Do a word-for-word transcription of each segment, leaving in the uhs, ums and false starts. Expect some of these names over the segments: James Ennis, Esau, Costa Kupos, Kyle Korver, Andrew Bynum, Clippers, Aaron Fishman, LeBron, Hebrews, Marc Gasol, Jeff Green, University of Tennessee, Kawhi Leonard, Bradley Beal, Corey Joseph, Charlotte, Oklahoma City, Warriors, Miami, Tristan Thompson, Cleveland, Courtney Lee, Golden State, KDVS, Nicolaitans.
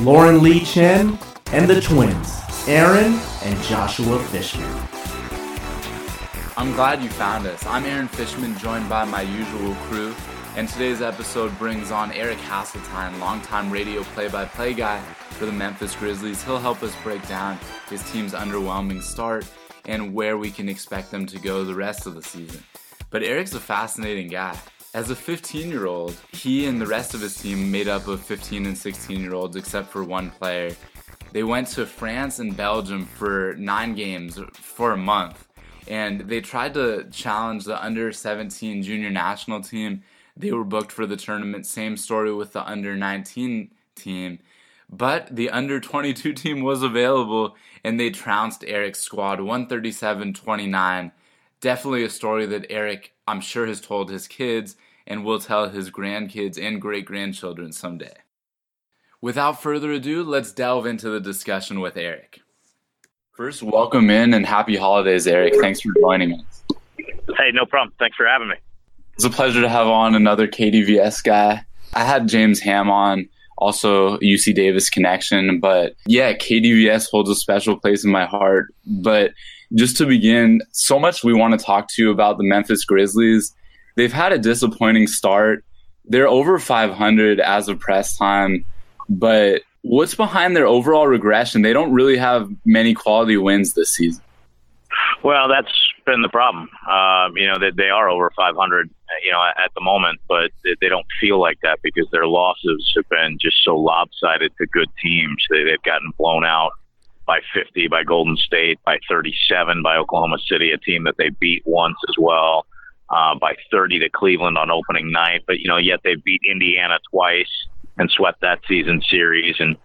Lauren Lee Chen and the twins, Aaron and Joshua Fishman. I'm glad you found us. I'm Aaron Fishman, joined by my usual crew, and today's episode brings on Eric Hasseltine, longtime radio play-by-play guy for the Memphis Grizzlies. He'll help us break down his team's underwhelming start and where we can expect them to go the rest of the season. But Eric's a fascinating guy. As a fifteen-year-old, he and the rest of his team, made up of fifteen and sixteen-year-olds except for one player, they went to France and Belgium for nine games for a month, and they tried to challenge the under seventeen junior national team. They were booked for the tournament, same story with the under nineteen team, but the under twenty-two team was available, and they trounced Eric's squad one thirty-seven to twenty-nine. Definitely a story that Eric, I'm sure, has told his kids and will tell his grandkids and great-grandchildren someday. Without further ado, let's delve into the discussion with Eric. First, welcome in and happy holidays, Eric. Thanks for joining us. Hey, no problem. Thanks for having me. It's a pleasure to have on another K D V S guy. I had James Ham on, also U C Davis connection, but yeah, K D V S holds a special place in my heart. But just to begin, so much we want to talk to you about the Memphis Grizzlies. They've had a disappointing start. They're over five hundred as of press time, but what's behind their overall regression? They don't really have many quality wins this season. Well, that's been the problem. Uh, you know, they, they are over five hundred, you know, at the moment, but they, they don't feel like that because their losses have been just so lopsided to good teams. They, they've gotten blown out by fifty by Golden State, by thirty-seven by Oklahoma City, a team that they beat once as well, uh, by thirty to Cleveland on opening night. But, you know, yet they beat Indiana twice and swept that season series. And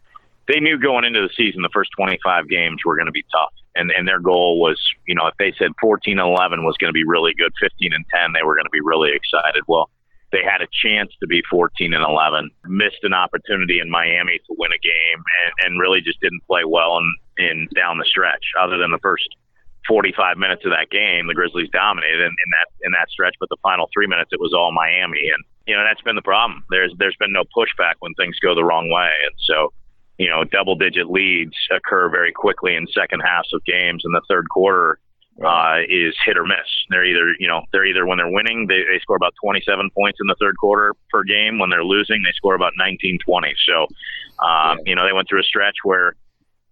they knew going into the season the first twenty-five games were going to be tough. And and their goal was, you know, if they said fourteen and eleven was going to be really good, fifteen and ten, they were going to be really excited. Well, they had a chance to be fourteen and eleven, missed an opportunity in Miami to win a game, and, and really just didn't play well in, in down the stretch. Other than the first forty-five minutes of that game, the Grizzlies dominated in, in that in that stretch. But the final three minutes, it was all Miami, and you know that's been the problem. There's there's been no pushback when things go the wrong way, and so you know double-digit leads occur very quickly in second halves of games, in the third quarter. Uh, is hit or miss. They're either, you know, they're either when they're winning, they, they score about twenty-seven points in the third quarter per game. When they're losing, they score about nineteen, twenty. So, um, yeah. you know, they went through a stretch where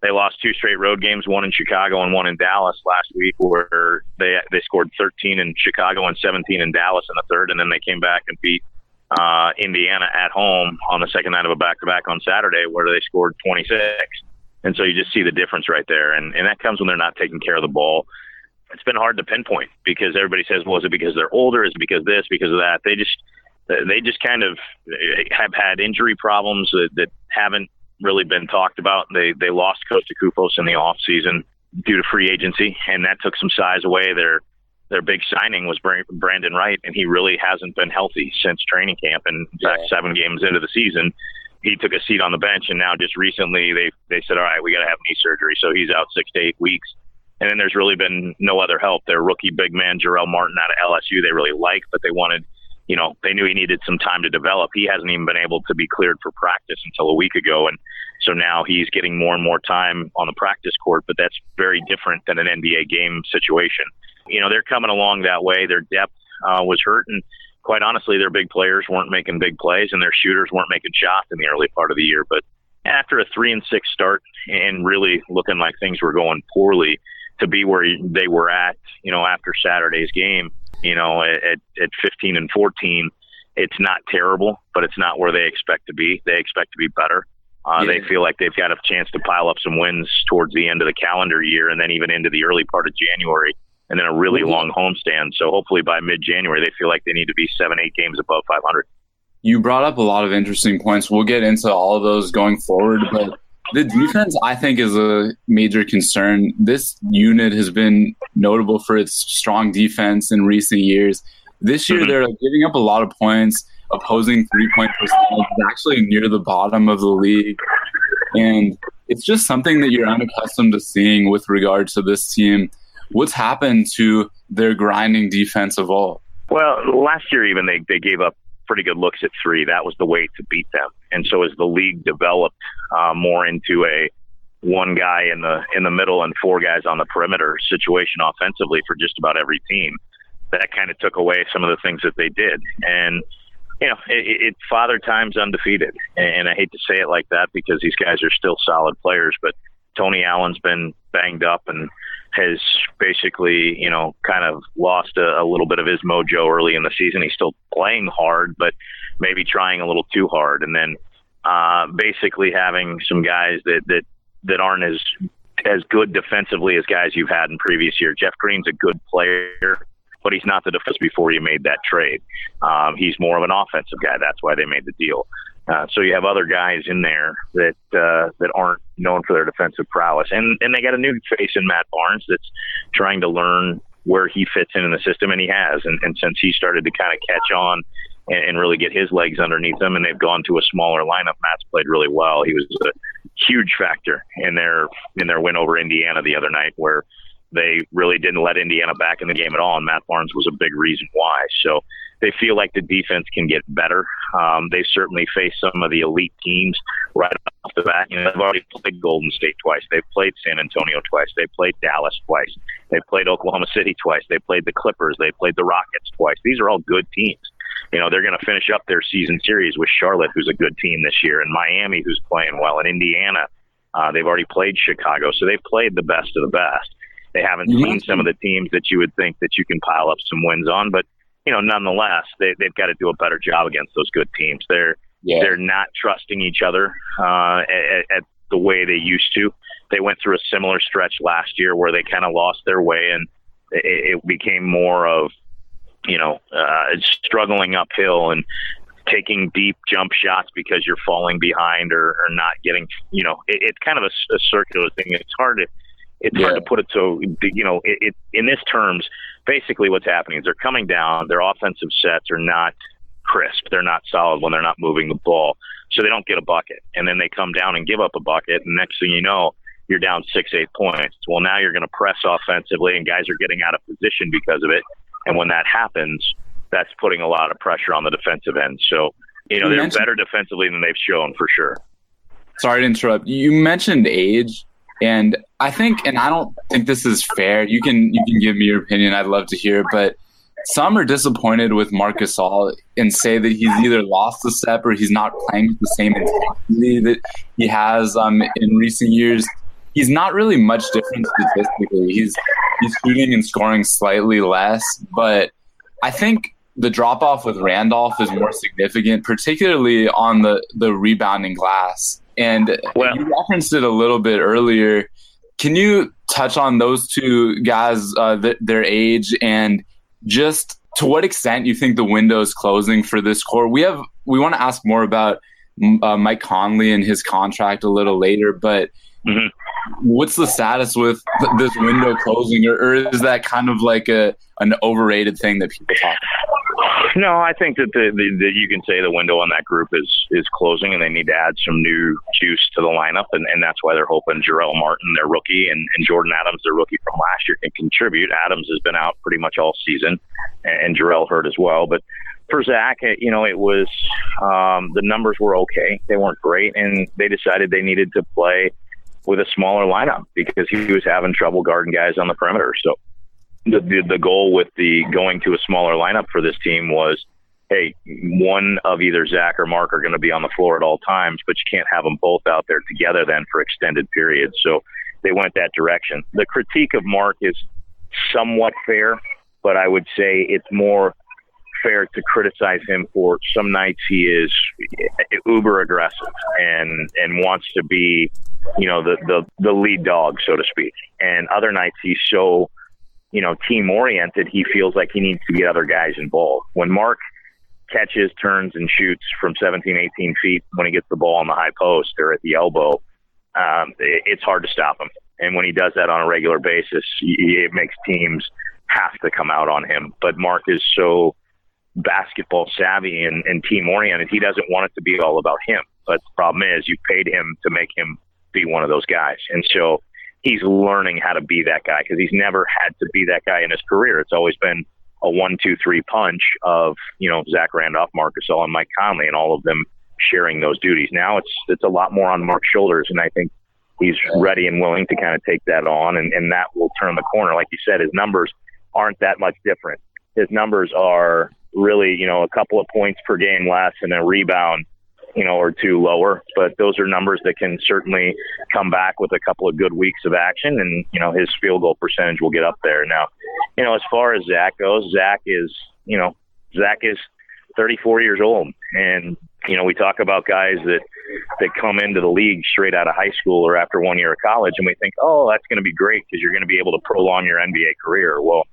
they lost two straight road games, one in Chicago and one in Dallas last week, where they they scored thirteen in Chicago and seventeen in Dallas in the third, and then they came back and beat uh, Indiana at home on the second night of a back-to-back on Saturday, where they scored twenty-six. And so you just see the difference right there. And, and that comes when they're not taking care of the ball. It's been hard to pinpoint because everybody says, well, is it because they're older? Is it because this, because of that? They just they just kind of have had injury problems that, that haven't really been talked about. They they lost Costa Kupos in the offseason due to free agency, and that took some size away. Their their big signing was Brandon Wright, and he really hasn't been healthy since training camp. And in fact, seven games into the season, he took a seat on the bench, and now just recently they, they said, all right, we got to have knee surgery. So he's out six to eight weeks. And then there's really been no other help. Their rookie big man, Jarrell Martin out of L S U, they really liked, but they wanted, you know, they knew he needed some time to develop. He hasn't even been able to be cleared for practice until a week ago. And so now he's getting more and more time on the practice court, but that's very different than an N B A game situation. You know, they're coming along that way. Their depth uh, was hurt. And quite honestly, their big players weren't making big plays and their shooters weren't making shots in the early part of the year. But after a three and six start and really looking like things were going poorly, to be where they were at, you know, after Saturday's game, you know, at, at fifteen and fourteen, it's not terrible, but it's not where they expect to be. They expect to be better. Uh, yeah. They feel like they've got a chance to pile up some wins towards the end of the calendar year and then even into the early part of January and then a really mm-hmm. long homestand. So hopefully by mid-January, they feel like they need to be seven, eight games above five hundred. You brought up a lot of interesting points. We'll get into all of those going forward, but The defense, I think, is a major concern. This unit has been notable for its strong defense in recent years. This year, they're giving up a lot of points. Opposing three-point percentage is actually near the bottom of the league. And it's just something that you're unaccustomed to seeing with regards to this team. What's happened to their grinding defense of all? Well, last year even, they, they gave up pretty good looks at three. That was the way to beat them. And so as the league developed uh, more into a one guy in the in the middle and four guys on the perimeter situation offensively for just about every team, that kind of took away some of the things that they did. And, you know, it, it Father Time's undefeated. And I hate to say it like that because these guys are still solid players, but Tony Allen's been banged up and has basically, you know, kind of lost a, a little bit of his mojo early in the season. He's still playing hard, but maybe trying a little too hard. And then uh, basically having some guys that, that, that aren't as as good defensively as guys you've had in previous years. Jeff Green's a good player, but he's not the defense before you made that trade. Um, he's more of an offensive guy. That's why they made the deal. Uh, so you have other guys in there that uh, that aren't known for their defensive prowess. And and they got a new face in Matt Barnes that's trying to learn where he fits in in the system, and he has. And, and since he started to kind of catch on and, and really get his legs underneath him, and they've gone to a smaller lineup, Matt's played really well. He was a huge factor in their in their win over Indiana the other night, where they really didn't let Indiana back in the game at all, and Matt Barnes was a big reason why. So they feel like the defense can get better. Um, they certainly face some of the elite teams right off the bat. You know, they've already played Golden State twice. They've played San Antonio twice. They played Dallas twice. They played Oklahoma City twice. They played the Clippers. They played the Rockets twice. These are all good teams. You know, they're going to finish up their season series with Charlotte, who's a good team this year, and Miami, who's playing well, and Indiana. Uh, they've already played Chicago, so they've played the best of the best. They haven't seen some of the teams that you would think that you can pile up some wins on, but you know, nonetheless, they, they've got to do a better job against those good teams. They're yeah. they're not trusting each other uh, at, at the way they used to. They went through a similar stretch last year where they kind of lost their way, and it, it became more of you know uh, struggling uphill and taking deep jump shots because you're falling behind or, or not getting. You know, it, it's kind of a, a circular thing. It's hard to. It's yeah. hard to put it so, you know, it, it, in this terms, basically what's happening is they're coming down, their offensive sets are not crisp, they're not solid when they're not moving the ball, so they don't get a bucket. And then they come down and give up a bucket, and next thing you know, you're down six, eight points. Well, now you're going to press offensively, and guys are getting out of position because of it. And when that happens, that's putting a lot of pressure on the defensive end. So, you know, you they're mentioned- better defensively than they've shown for sure. Sorry to interrupt. You mentioned age. And I think, and I don't think this is fair. You can you can give me your opinion. I'd love to hear. But some are disappointed with Marc Gasol and say that he's either lost a step or he's not playing with the same intensity that he has um, in recent years. He's not really much different statistically. He's he's shooting and scoring slightly less. But I think the drop off with Randolph is more significant, particularly on the, the rebounding glass. And well, you referenced it a little bit earlier. Can you touch on those two guys, uh, th- their age, and just to what extent you think the window is closing for this core? We have we want to ask more about uh, Mike Conley and his contract a little later, but mm-hmm. what's the status with th- this window closing, or, or is that kind of like a an overrated thing that people talk about? No, I think that the, the, the, you can say the window on that group is is closing, and they need to add some new juice to the lineup, and, and that's why they're hoping Jarrell Martin, their rookie, and, and Jordan Adams, their rookie from last year, can contribute. Adams has been out pretty much all season, and, and Jarrell hurt as well. But for Zach, you know, it was um, the numbers were okay. They weren't great, and they decided they needed to play with a smaller lineup because he was having trouble guarding guys on the perimeter. So The, the the goal with the going to a smaller lineup for this team was, hey, one of either Zach or Mark are going to be on the floor at all times, but you can't have them both out there together then for extended periods. So they went that direction. The critique of Mark is somewhat fair, but I would say it's more fair to criticize him for some nights he is uber aggressive and, and wants to be, you know, the, the, the lead dog, so to speak. And other nights he's so you know, team-oriented, he feels like he needs to get other guys involved. When Mark catches, turns, and shoots from seventeen, eighteen feet when he gets the ball on the high post or at the elbow, um, it's hard to stop him. And when he does that on a regular basis, it makes teams have to come out on him. But Marc is so basketball savvy and, and team-oriented, he doesn't want it to be all about him. But the problem is you paid him to make him be one of those guys. And so he's learning how to be that guy because he's never had to be that guy in his career. It's always been a one, two, three punch of, you know, Zach Randolph, Marc Gasol, and Mike Conley, and all of them sharing those duties. Now it's it's a lot more on Marc's shoulders, and I think he's ready and willing to kind of take that on, and, and that will turn the corner. Like you said, his numbers aren't that much different. His numbers are really, you know, a couple of points per game less and a rebound, you know, or two lower. But those are numbers that can certainly come back with a couple of good weeks of action, and, you know, his field goal percentage will get up there. Now, you know, as far as Zach goes, Zach is, you know, Zach is thirty-four years old. And, you know, we talk about guys that, that come into the league straight out of high school or after one year of college, and we think, oh, that's going to be great because you're going to be able to prolong your N B A career. Well,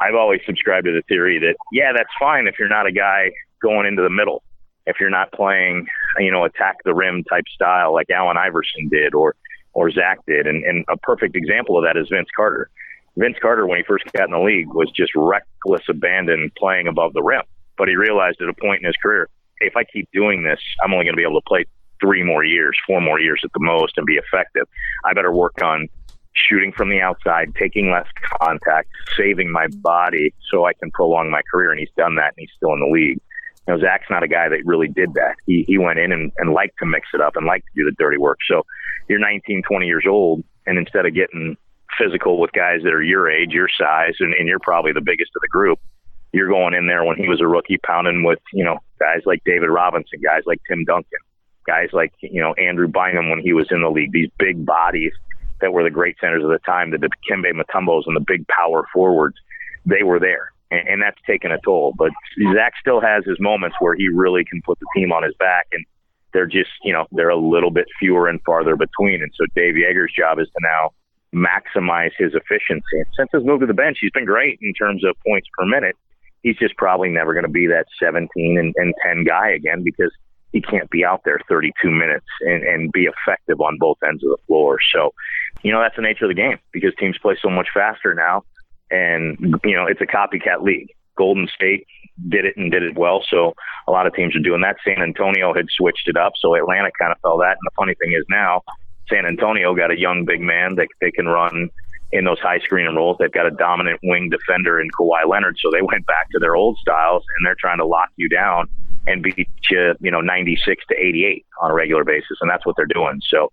I've always subscribed to the theory that, yeah, that's fine if you're not a guy going into the middle, if you're not playing, you know, attack the rim type style like Allen Iverson did or or Zach did. And, and a perfect example of that is Vince Carter. Vince Carter, when he first got in the league, was just reckless abandon playing above the rim. But he realized at a point in his career, hey, if I keep doing this, I'm only going to be able to play three more years, four more years at the most and be effective. I better work on shooting from the outside, taking less contact, saving my body so I can prolong my career. And he's done that, and he's still in the league. You know, Zach's not a guy that really did that. He he went in and, and liked to mix it up and liked to do the dirty work. So you're nineteen, twenty years old, and instead of getting physical with guys that are your age, your size, and, and you're probably the biggest of the group, you're going in there when he was a rookie pounding with, you know, guys like David Robinson, guys like Tim Duncan, guys like, you know, Andrew Bynum when he was in the league, these big bodies that were the great centers of the time, the Dikembe Mutombos and the big power forwards, they were there. And, and that's taken a toll. But Zach still has his moments where he really can put the team on his back, and they're just, you know, they're a little bit fewer and farther between. And so Dave Yeager's job is to now maximize his efficiency. And since his move to the bench, he's been great in terms of points per minute. He's just probably never going to be that seventeen and ten guy again because he can't be out there thirty-two minutes and, and be effective on both ends of the floor. So, you know, that's the nature of the game because teams play so much faster now. And, you know, it's a copycat league. Golden State did it and did it well. So a lot of teams are doing that. San Antonio had switched it up. So Atlanta kind of fell that. And the funny thing is now San Antonio got a young big man that they can run in those high screen and rolls. They've got a dominant wing defender in Kawhi Leonard. So they went back to their old styles, and they're trying to lock you down and beat you, you know, ninety-six to eighty-eight on a regular basis. And that's what they're doing. So,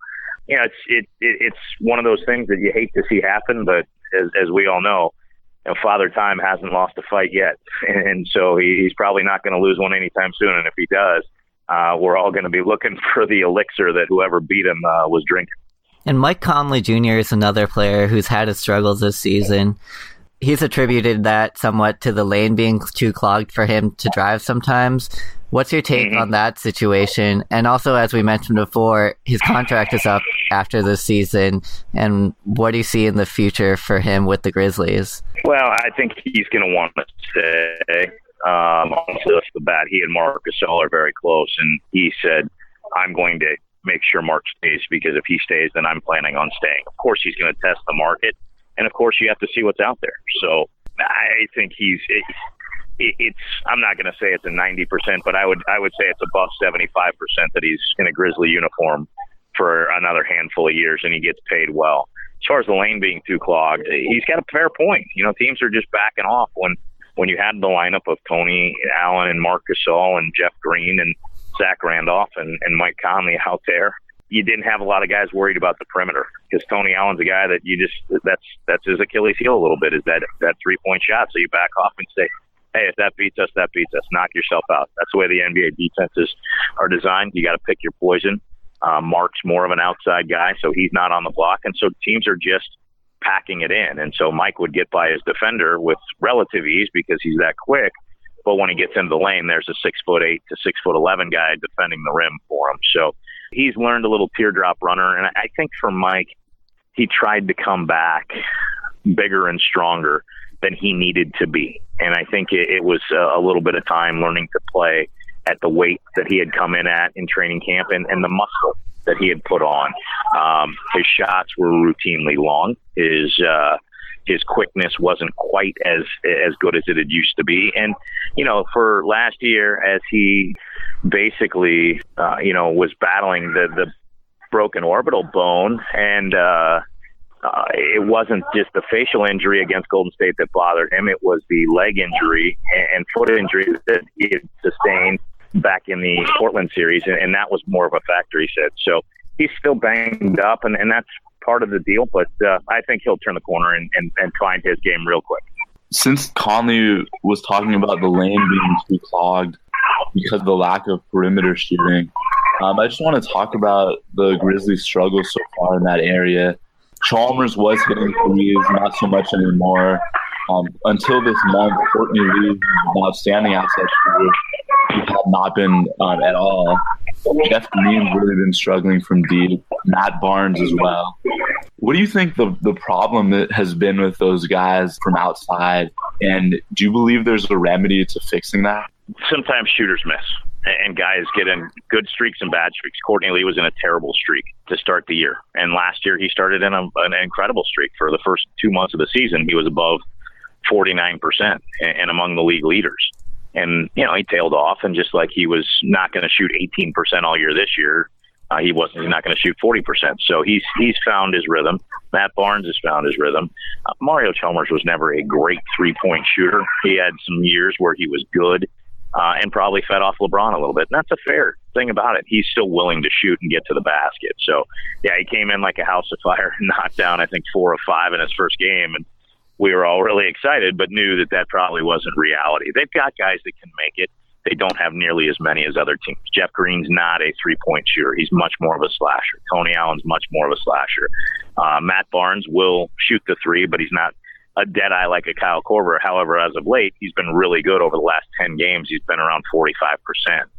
you know, it's, it, it, it's one of those things that you hate to see happen. But as, as we all know, you know, Father Time hasn't lost a fight yet. And, and so he, he's probably not going to lose one anytime soon. And if he does, uh, we're all going to be looking for the elixir that whoever beat him uh, was drinking. And Mike Conley Junior is another player who's had his struggles this season. He's attributed that somewhat to the lane being too clogged for him to drive sometimes. What's your take mm-hmm. on that situation? And also, as we mentioned before, his contract is up after this season. And what do you see in the future for him with the Grizzlies? Well, I think he's going to want to stay. Um, honestly, off the bat, he and Marc Gasol are very close. And he said, I'm going to make sure Marc stays because if he stays, then I'm planning on staying. Of course, he's going to test the market. And, of course, you have to see what's out there. So I think he's it, – it, it's – I'm not going to say it's a ninety percent, but I would I would say it's above seventy-five percent that he's in a Grizzly uniform for another handful of years and he gets paid well. As far as the lane being too clogged, he's got a fair point. You know, teams are just backing off. When, when you had the lineup of Tony Allen and Marc Gasol and Jeff Green and Zach Randolph and, and Mike Conley out there, you didn't have a lot of guys worried about the perimeter because Tony Allen's a guy that you just, that's, that's his Achilles heel a little bit is that, that three point shot. So you back off and say, hey, if that beats us, that beats us, knock yourself out. That's the way the N B A defenses are designed. You got to pick your poison. Uh, Marc's more of an outside guy, so he's not on the block. And so teams are just packing it in. And so Mike would get by his defender with relative ease because he's that quick. But when he gets into the lane, there's a six foot eight to six foot eleven guy defending the rim for him. So he's learned a little teardrop runner. And I think for Mike, he tried to come back bigger and stronger than he needed to be. And I think it, it was a little bit of time learning to play at the weight that he had come in at in training camp and, and the muscle that he had put on. Um, his shots were routinely long. His uh, his quickness wasn't quite as as good as it had used to be. And you know, for last year, as he basically uh, you know was battling the the broken orbital bone, and uh, uh, it wasn't just the facial injury against Golden State that bothered him. It was the leg injury and foot injury that he had sustained back in the Portland series, and, and that was more of a factor, he said. So he's still banged up, and, and that's part of the deal, but uh, I think he'll turn the corner and, and, and find his game real quick. Since Conley was talking about the lane being too clogged because of the lack of perimeter shooting, um, I just want to talk about the Grizzlies' struggles so far in that area. Chalmers was hitting threes, not so much anymore. Um, until this month, Courtney Lee, an outstanding outside shooter, had not been um, at all. Jeff Green's really been struggling from deep. Matt Barnes as well. What do you think the the problem that has been with those guys from outside? And do you believe there's a remedy to fixing that? Sometimes shooters miss, and guys get in good streaks and bad streaks. Courtney Lee was in a terrible streak to start the year, and last year he started in a, an incredible streak. For the first two months of the season, he was above forty-nine percent and among the league leaders. And, you know, he tailed off, and just like he was not going to shoot eighteen percent all year this year, uh, he wasn't he's not going to shoot forty percent. So he's he's found his rhythm. Matt Barnes has found his rhythm. Uh, Mario Chalmers was never a great three-point shooter. He had some years where he was good uh, and probably fed off LeBron a little bit. And that's a fair thing about it. He's still willing to shoot and get to the basket. So, yeah, he came in like a house of fire and knocked down, I think, four or five in his first game. And we were all really excited, but knew that that probably wasn't reality. They've got guys that can make it. They don't have nearly as many as other teams. Jeff Green's not a three-point shooter. He's much more of a slasher. Tony Allen's much more of a slasher. Uh, Matt Barnes will shoot the three, but he's not a dead-eye like a Kyle Korver. However, as of late, he's been really good over the last ten games. He's been around forty-five percent.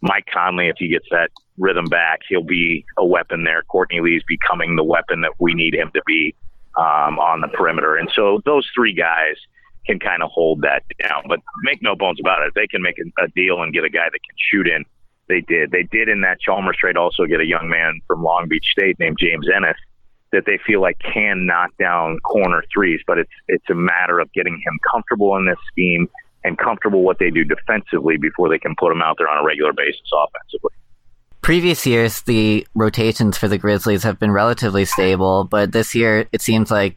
Mike Conley, if he gets that rhythm back, he'll be a weapon there. Courtney Lee's becoming the weapon that we need him to be. Um, on the perimeter. And so those three guys can kind of hold that down. But make no bones about it, they can make a, a deal and get a guy that can shoot in. They did. They did in that Chalmers trade also get a young man from Long Beach State named James Ennis that they feel like can knock down corner threes. But it's it's a matter of getting him comfortable in this scheme and comfortable what they do defensively before they can put him out there on a regular basis offensively. Previous years, the rotations for the Grizzlies have been relatively stable, but this year it seems like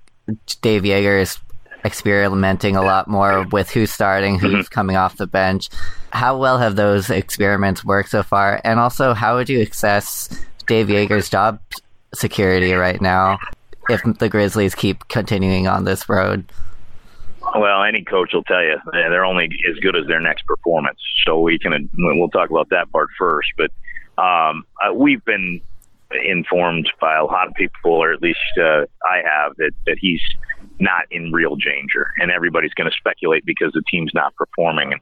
Dave Yeager is experimenting a lot more with who's starting, who's mm-hmm. coming off the bench. How well have those experiments worked so far? And also, how would you assess Dave Yeager's job security right now if the Grizzlies keep continuing on this road? Well, any coach will tell you they're only as good as their next performance. So we can we'll talk about that part first, but Um, uh, we've been informed by a lot of people, or at least uh, I have, that, that he's not in real danger. And everybody's going to speculate because the team's not performing. And,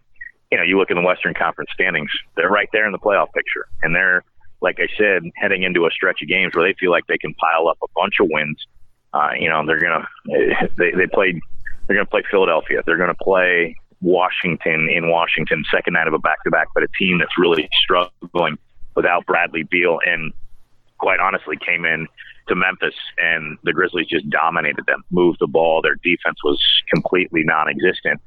you know, you look in the Western Conference standings, they're right there in the playoff picture. And they're, like I said, heading into a stretch of games where they feel like they can pile up a bunch of wins. Uh, you know, they're going to they, they played, they're going to play Philadelphia. They're going to play Washington in Washington, second night of a back-to-back, but a team that's really struggling without Bradley Beal, and quite honestly came in to Memphis and the Grizzlies just dominated them, moved the ball. Their defense was completely non-existent,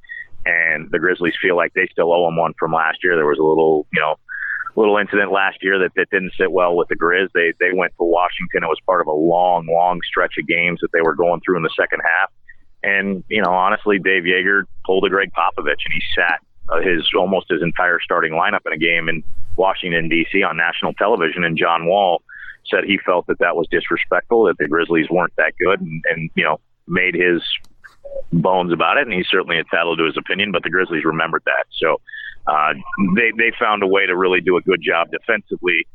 and the Grizzlies feel like they still owe them one from last year. There was a little, you know, little incident last year that, that didn't sit well with the Grizz. They, they went to Washington. It was part of a long, long stretch of games that they were going through in the second half. And, you know, honestly, Dave Yeager pulled a Greg Popovich, and he sat his almost his entire starting lineup in a game in Washington, D C on national television, and John Wall said he felt that that was disrespectful, that the Grizzlies weren't that good, and, and you know, made his bones about it, and he's certainly entitled to his opinion, but the Grizzlies remembered that. So uh, they, they found a way to really do a good job defensively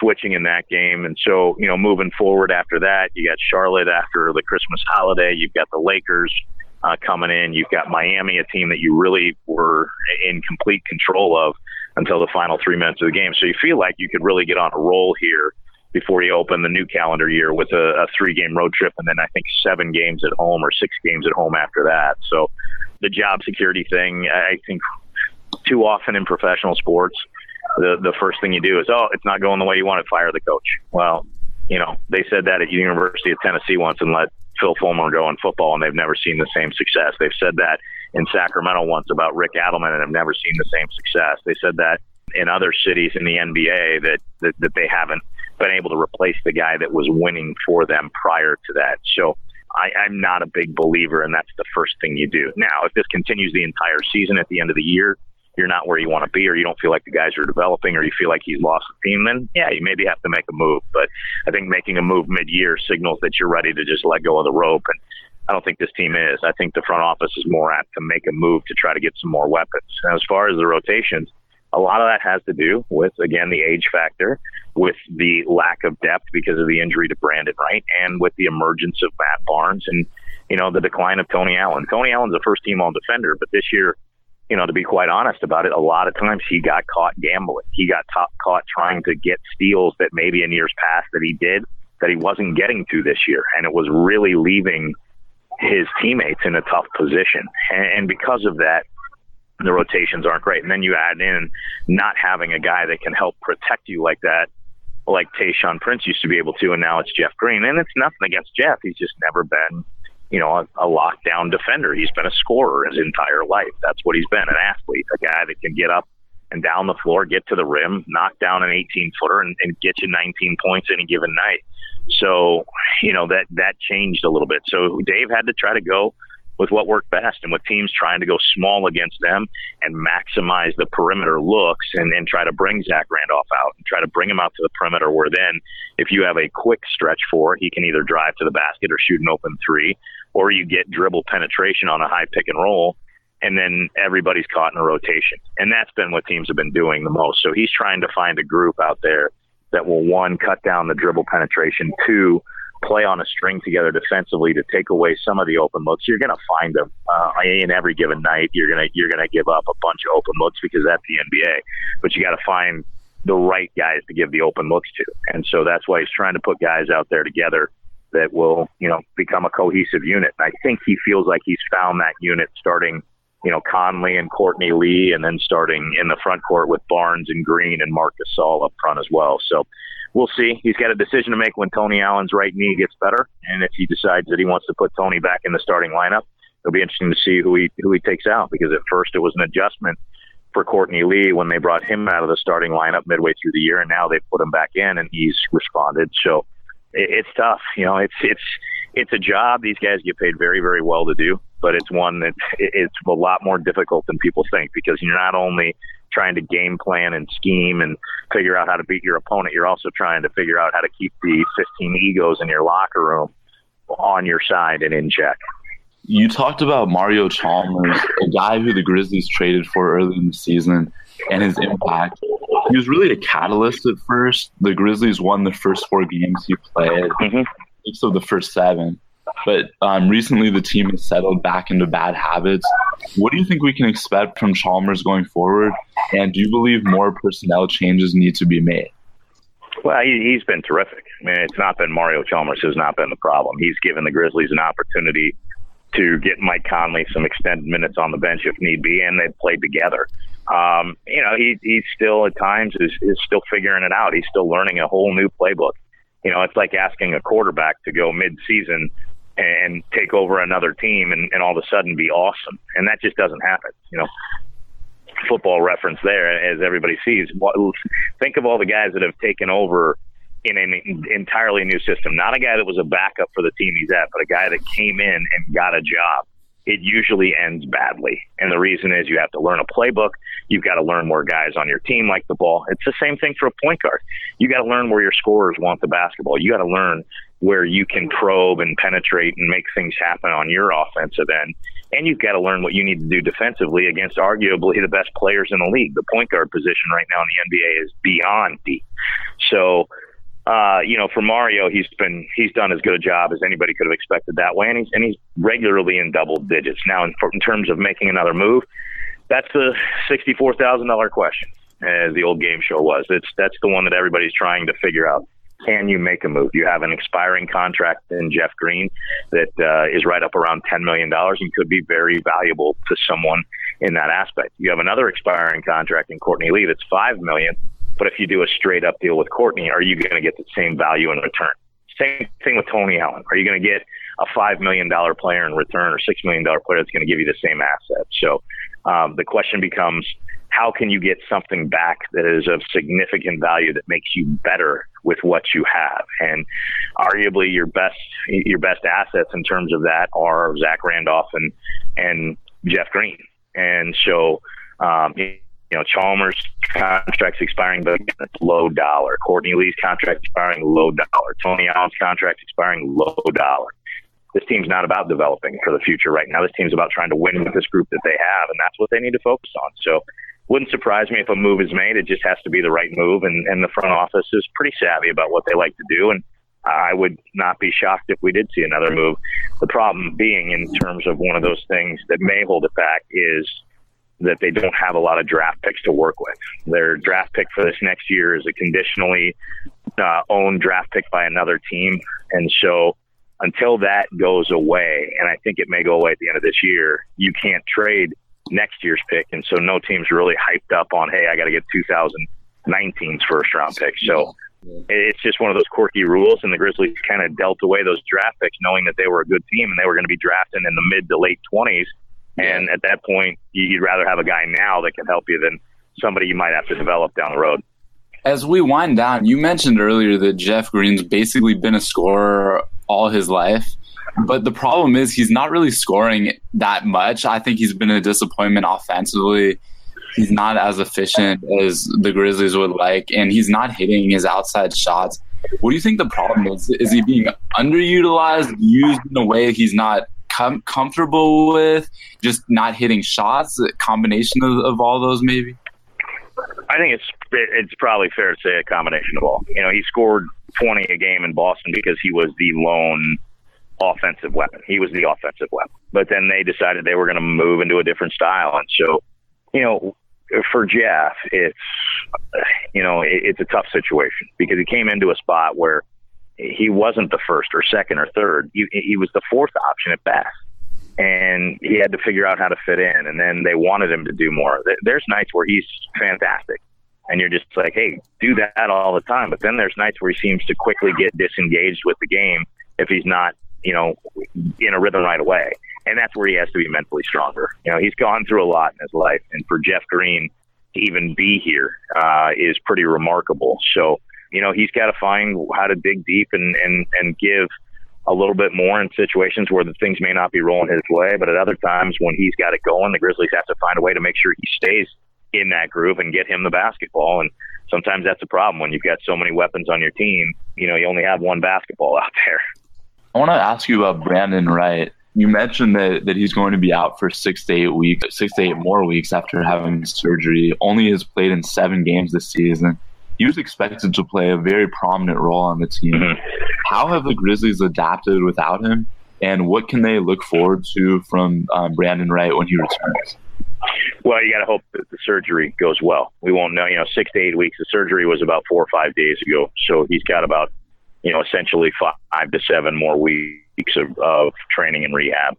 switching in that game. And so, you know, moving forward after that, you got Charlotte after the Christmas holiday, you've got the Lakers uh, coming in, you've got Miami, a team that you really were in complete control of until the final three minutes of the game. So you feel like you could really get on a roll here before you open the new calendar year with a, a three-game road trip, and then I think seven games at home or six games at home after that. So the job security thing, I think too often in professional sports, the, the first thing you do is, oh, it's not going the way you want it, fire the coach. Well, you know, they said that at University of Tennessee once and let Phil Fulmer go in football, and they've never seen the same success. They've said that in Sacramento once about Rick Adelman and have never seen the same success. They said that in other cities in the N B A that, that, that they haven't been able to replace the guy that was winning for them prior to that. So I, I'm not a big believer, and that's the first thing you do. Now, if this continues the entire season, at the end of the year, you're not where you want to be, or you don't feel like the guys are developing, or you feel like he's lost the team, then yeah, you maybe have to make a move. But I think making a move mid-year signals that you're ready to just let go of the rope, and I don't think this team is. I think the front office is more apt to make a move to try to get some more weapons. And as far as the rotations, a lot of that has to do with, again, the age factor, with the lack of depth because of the injury to Brandon Wright, and with the emergence of Matt Barnes and, you know, the decline of Tony Allen. Tony Allen's a first-team all-defender, but this year, you know, to be quite honest about it, a lot of times he got caught gambling. He got top, caught trying to get steals that maybe in years past that he did, that he wasn't getting to this year. And it was really leaving his teammates in a tough position. And, and because of that, the rotations aren't great. And then you add in not having a guy that can help protect you like that, like Tayshaun Prince used to be able to, and now it's Jeff Green. And it's nothing against Jeff. He's just never been, you know, a, a lockdown defender. He's been a scorer his entire life. That's what he's been, an athlete, a guy that can get up and down the floor, get to the rim, knock down an eighteen-footer, and, and get you nineteen points any given night. So, you know, that, that changed a little bit. So Dave had to try to go with what worked best, and with teams trying to go small against them and maximize the perimeter looks, and then try to bring Zach Randolph out and try to bring him out to the perimeter, where then if you have a quick stretch for it, he can either drive to the basket or shoot an open three, or you get dribble penetration on a high pick and roll, and then everybody's caught in a rotation. And that's been what teams have been doing the most. So he's trying to find a group out there that will, one, cut down the dribble penetration, two, play on a string together defensively to take away some of the open looks. You're going to find them uh, in every given night. You're going to you're going to give up a bunch of open looks because that's the N B A. But you got to find the right guys to give the open looks to, and so that's why he's trying to put guys out there together that will, you know, become a cohesive unit. And I think he feels like he's found that unit, starting, you know, Conley and Courtney Lee, and then starting in the front court with Barnes and Green and Marc Gasol up front as well. So we'll see. He's got a decision to make when Tony Allen's right knee gets better, and if he decides that he wants to put Tony back in the starting lineup, it'll be interesting to see who he who he takes out, because at first it was an adjustment for Courtney Lee when they brought him out of the starting lineup midway through the year, and now they put him back in, and he's responded. So it, it's tough. You know, it's it's it's a job. These guys get paid very, very well to do, but it's one that it, it's a lot more difficult than people think, because you're not only trying to game plan and scheme and figure out how to beat your opponent, you're also trying to figure out how to keep the fifteen egos in your locker room on your side and in check. You talked about Mario Chalmers, a guy who the Grizzlies traded for early in the season, and his impact. He was really the catalyst at first. The Grizzlies won the first four games he played, mm-hmm. six of the first seven. But um, recently the team has settled back into bad habits. What do you think we can expect from Chalmers going forward? And do you believe more personnel changes need to be made? Well, he, he's been terrific. I mean, it's not been Mario Chalmers has not been the problem. He's given the Grizzlies an opportunity to get Mike Conley some extended minutes on the bench if need be, and they've played together. Um, you know, he, he's still at times is, is still figuring it out. He's still learning a whole new playbook. You know, it's like asking a quarterback to go mid-season and take over another team and, and all of a sudden be awesome. And that just doesn't happen. You know, football reference there, as everybody sees. Think of all the guys that have taken over in an entirely new system. Not a guy that was a backup for the team he's at, but a guy that came in and got a job. It usually ends badly. And the reason is you have to learn a playbook. You've got to learn where guys on your team like the ball. It's the same thing for a point guard. You got to learn where your scorers want the basketball. You got to learn where you can probe and penetrate and make things happen on your offensive end. And you've got to learn what you need to do defensively against arguably the best players in the league. The point guard position right now in the N B A is beyond deep. So, Uh, you know, for Mario, he's been he's done as good a job as anybody could have expected that way, and he's and he's regularly in double digits. Now, in, in terms of making another move, that's the sixty-four thousand dollar question, as the old game show was. It's that's the one that everybody's trying to figure out. Can you make a move? You have an expiring contract in Jeff Green that uh, is right up around ten million dollars and could be very valuable to someone in that aspect. You have another expiring contract in Courtney Lee that's five million. But if you do a straight up deal with Courtney, are you going to get the same value in return? Same thing with Tony Allen. Are you going to get a five million dollars player in return or six million dollars player that's going to give you the same asset? So um, the question becomes, how can you get something back that is of significant value that makes you better with what you have? And arguably your best your best assets in terms of that are Zach Randolph and, and Jeff Green. And so, um, you know, Chalmers' contract's expiring, but again, it's low dollar. Courtney Lee's contract expiring, low dollar. Tony Allen's contract expiring, low dollar. This team's not about developing for the future right now. This team's about trying to win with this group that they have, and that's what they need to focus on. So wouldn't surprise me if a move is made. It just has to be the right move, and, and the front office is pretty savvy about what they like to do, and I would not be shocked if we did see another move. The problem being, in terms of one of those things that may hold it back, is that they don't have a lot of draft picks to work with. Their draft pick for this next year is a conditionally uh, owned draft pick by another team. And so until that goes away, and I think it may go away at the end of this year, you can't trade next year's pick. And so no team's really hyped up on, hey, I got to get two thousand nineteen's first round pick. So it's just one of those quirky rules, and the Grizzlies kind of dealt away those draft picks knowing that they were a good team and they were going to be drafting in the mid to late twenties. And at that point, you'd rather have a guy now that can help you than somebody you might have to develop down the road. As we wind down, you mentioned earlier that Jeff Green's basically been a scorer all his life, but the problem is he's not really scoring that much. I think he's been a disappointment offensively. He's not as efficient as the Grizzlies would like, and he's not hitting his outside shots. What do you think the problem is? Is he being underutilized, used in a way he's not com- comfortable with, just not hitting shots, a combination of, of all those maybe? I think it's it's probably fair to say a combination of all. You know, he scored twenty a game in Boston because he was the lone offensive weapon. He was the offensive weapon. But then they decided they were going to move into a different style, and so, you know, for Jeff, it's, you know, it's a tough situation because he came into a spot where he wasn't the first or second or third. He, he was the fourth option at best, and he had to figure out how to fit in, and then they wanted him to do more. There's nights where he's fantastic, and you're just like, hey, do that all the time. But then there's nights where he seems to quickly get disengaged with the game if he's not, you know, in a rhythm right away. And that's where he has to be mentally stronger. You know, he's gone through a lot in his life, and for Jeff Green to even be here uh, is pretty remarkable. So, you know, he's got to find how to dig deep and, and, and give a little bit more in situations where the things may not be rolling his way. But at other times when he's got it going, the Grizzlies have to find a way to make sure he stays in that groove and get him the basketball. And sometimes that's a problem when you've got so many weapons on your team. You know, you only have one basketball out there. I want to ask you about Brandon Wright. You mentioned that, that he's going to be out for six to eight weeks, six to eight more weeks after having surgery. Only has played in seven games this season. He was expected to play a very prominent role on the team. Mm-hmm. How have the Grizzlies adapted without him, and what can they look forward to from um, Brandon Wright when he returns? Well, you got to hope that the surgery goes well. We won't know. You know, six to eight weeks. The surgery was about four or five days ago, so he's got about, you know, essentially five to seven more weeks. weeks of, of training and rehab.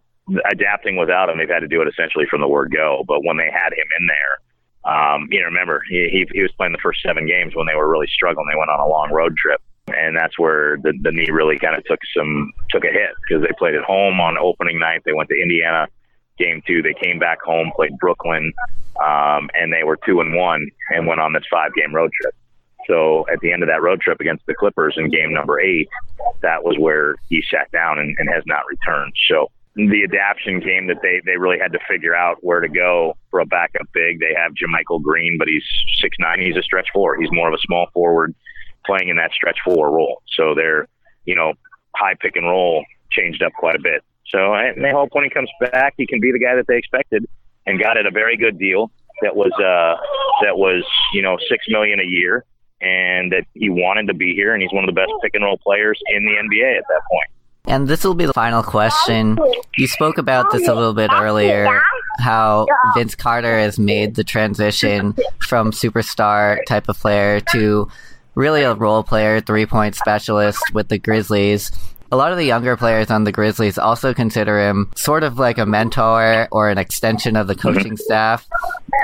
Adapting without him, they've had to do it essentially from the word go. But when they had him in there, um, you know, remember, he, he, he was playing the first seven games when they were really struggling. They went on a long road trip, and that's where the, the knee really kind of took some took a hit because they played at home on opening night. They went to Indiana game two. They came back home, played Brooklyn, um, and they were two and one and went on this five-game road trip. So at the end of that road trip against the Clippers in game number eight, that was where he sat down and, and has not returned. So the adaption came that they, they really had to figure out where to go for a backup big. They have Jermichael Green, but he's six nine. He's a stretch four. He's more of a small forward playing in that stretch four role. So their, you know, high pick and roll changed up quite a bit. So and they hope when he comes back, he can be the guy that they expected and got at a very good deal that was uh, that was, you know, six million dollars a year. And that he wanted to be here, and he's one of the best pick-and-roll players in the N B A at that point. And this will be the final question. You spoke about this a little bit earlier, how Vince Carter has made the transition from superstar type of player to really a role player, three-point specialist with the Grizzlies. a lot of the younger players on the Grizzlies also consider him sort of like a mentor or an extension of the coaching mm-hmm. staff.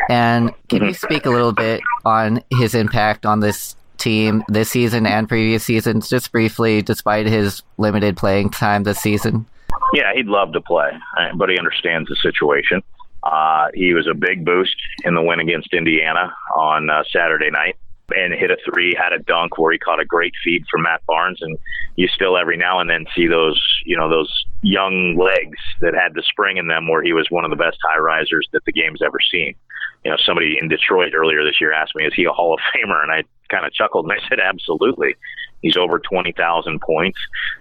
And can mm-hmm. you speak a little bit on his impact on this team this season and previous seasons, just briefly, despite his limited playing time this season? Yeah, he'd love to play, but he understands the situation. Uh, he was a big boost in the win against Indiana on uh, Saturday night, and hit a three, had a dunk where he caught a great feed from Matt Barnes. And you still every now and then see those, you know, those young legs that had the spring in them, where he was one of the best high risers that the game's ever seen. You know, somebody in Detroit earlier this year asked me, is he a Hall of Famer? And I kind of chuckled, and I said, absolutely. He's over twenty thousand points.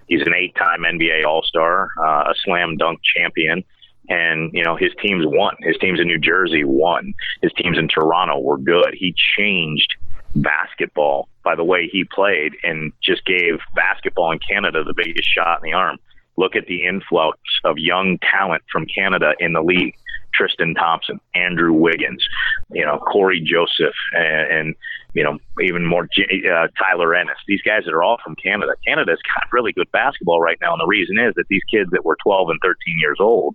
He's an eight-time N B A All-Star, uh, a slam dunk champion. And, you know, his teams won. His teams in New Jersey won. His teams in Toronto were good. He changed basketball by the way he played, and just gave basketball in Canada the biggest shot in the arm. Look at the influx of young talent from Canada in the league. Tristan Thompson, Andrew Wiggins, you know, Corey Joseph, and, and you know, even more uh, Tyler Ennis. These guys that are all from Canada. Canada's got really good basketball right now, and the reason is that these kids that were twelve and thirteen years old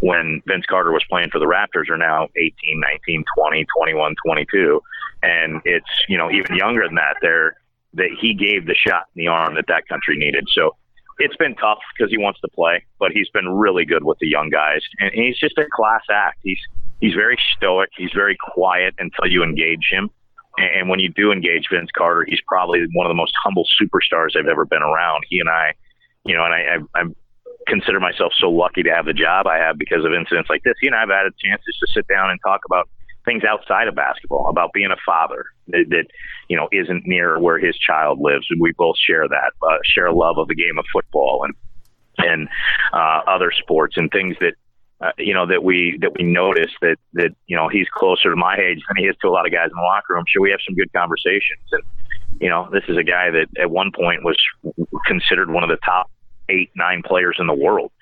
when Vince Carter was playing for the Raptors are now eighteen, nineteen, twenty, twenty-one, twenty-two, and it's, you know, even younger than that. They're that he gave the shot in the arm that that country needed. So it's been tough because he wants to play, but he's been really good with the young guys, and he's just a class act. He's he's very stoic. He's very quiet until you engage him, and when you do engage Vince Carter, he's probably one of the most humble superstars I've ever been around. He and I, you know, and I, I, I consider myself so lucky to have the job I have because of incidents like this. He and I have had a chance to sit down and talk about things outside of basketball, about being a father that, that, you know, isn't near where his child lives. And we both share that, uh, share a love of the game of football and, and uh, other sports and things that, uh, you know, that we, that we notice that, that, you know, he's closer to my age than he is to a lot of guys in the locker room. Sure, we have some good conversations. And, you know, this is a guy that at one point was considered one of the top eight, nine players in the world.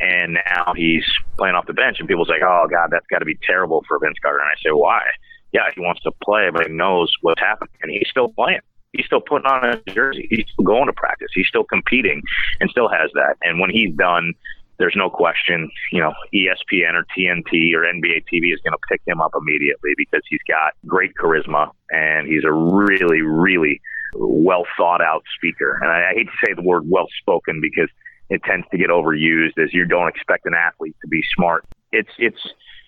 And now he's playing off the bench, and people's like, oh, God, that's got to be terrible for Vince Carter. And I say, why? Yeah, he wants to play, but he knows what's happening. And he's still playing. He's still putting on a jersey. He's still going to practice. He's still competing and still has that. And when he's done, there's no question, you know, E S P N or T N T or N B A T V is going to pick him up immediately because he's got great charisma, and he's a really, really well-thought-out speaker. And I, I hate to say the word well-spoken because it tends to get overused as you don't expect an athlete to be smart. It's, it's,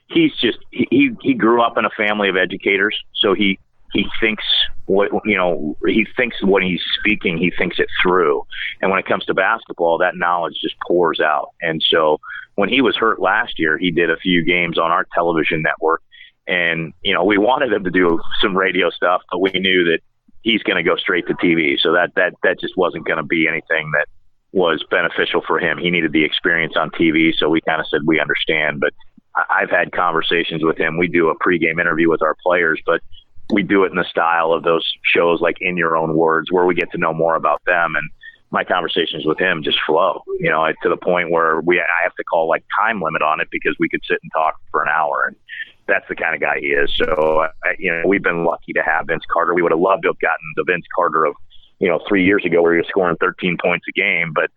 he's just, he, he grew up in a family of educators. So he, he thinks what, you know, he thinks when he's speaking, he thinks it through. And when it comes to basketball, that knowledge just pours out. And so when he was hurt last year, he did a few games on our television network, and, you know, we wanted him to do some radio stuff, but we knew that he's going to go straight to T V. So that, that, that just wasn't going to be anything that was beneficial for him. He needed the experience on T V, so we kind of said, we understand. But I've had conversations with him. We do a pregame interview with our players, but we do it in the style of those shows like In Your Own Words, where we get to know more about them. And my conversations with him just flow, you know, to the point where we I have to call like time limit on it because we could sit and talk for an hour. And that's the kind of guy he is. So, uh, you know, we've been lucky to have Vince Carter. We would have loved to have gotten the Vince Carter of, you know, three years ago where he was scoring thirteen points a game. But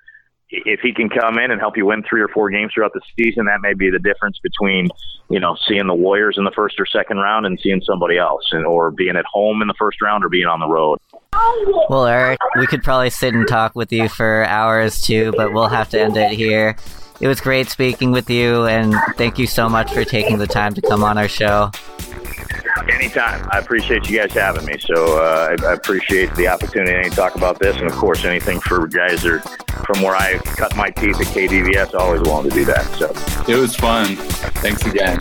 if he can come in and help you win three or four games throughout the season, that may be the difference between, you know, seeing the Warriors in the first or second round and seeing somebody else, and or being at home in the first round or being on the road. Well, Eric, we could probably sit and talk with you for hours too, but we'll have to end it here. It was great speaking with you, and thank you so much for taking the time to come on our show. Anytime. I appreciate you guys having me. So uh, I, I appreciate the opportunity to talk about this. And, of course, anything for guys that are from where I cut my teeth at K D V S, I always wanted to do that. So it was fun. Thanks again.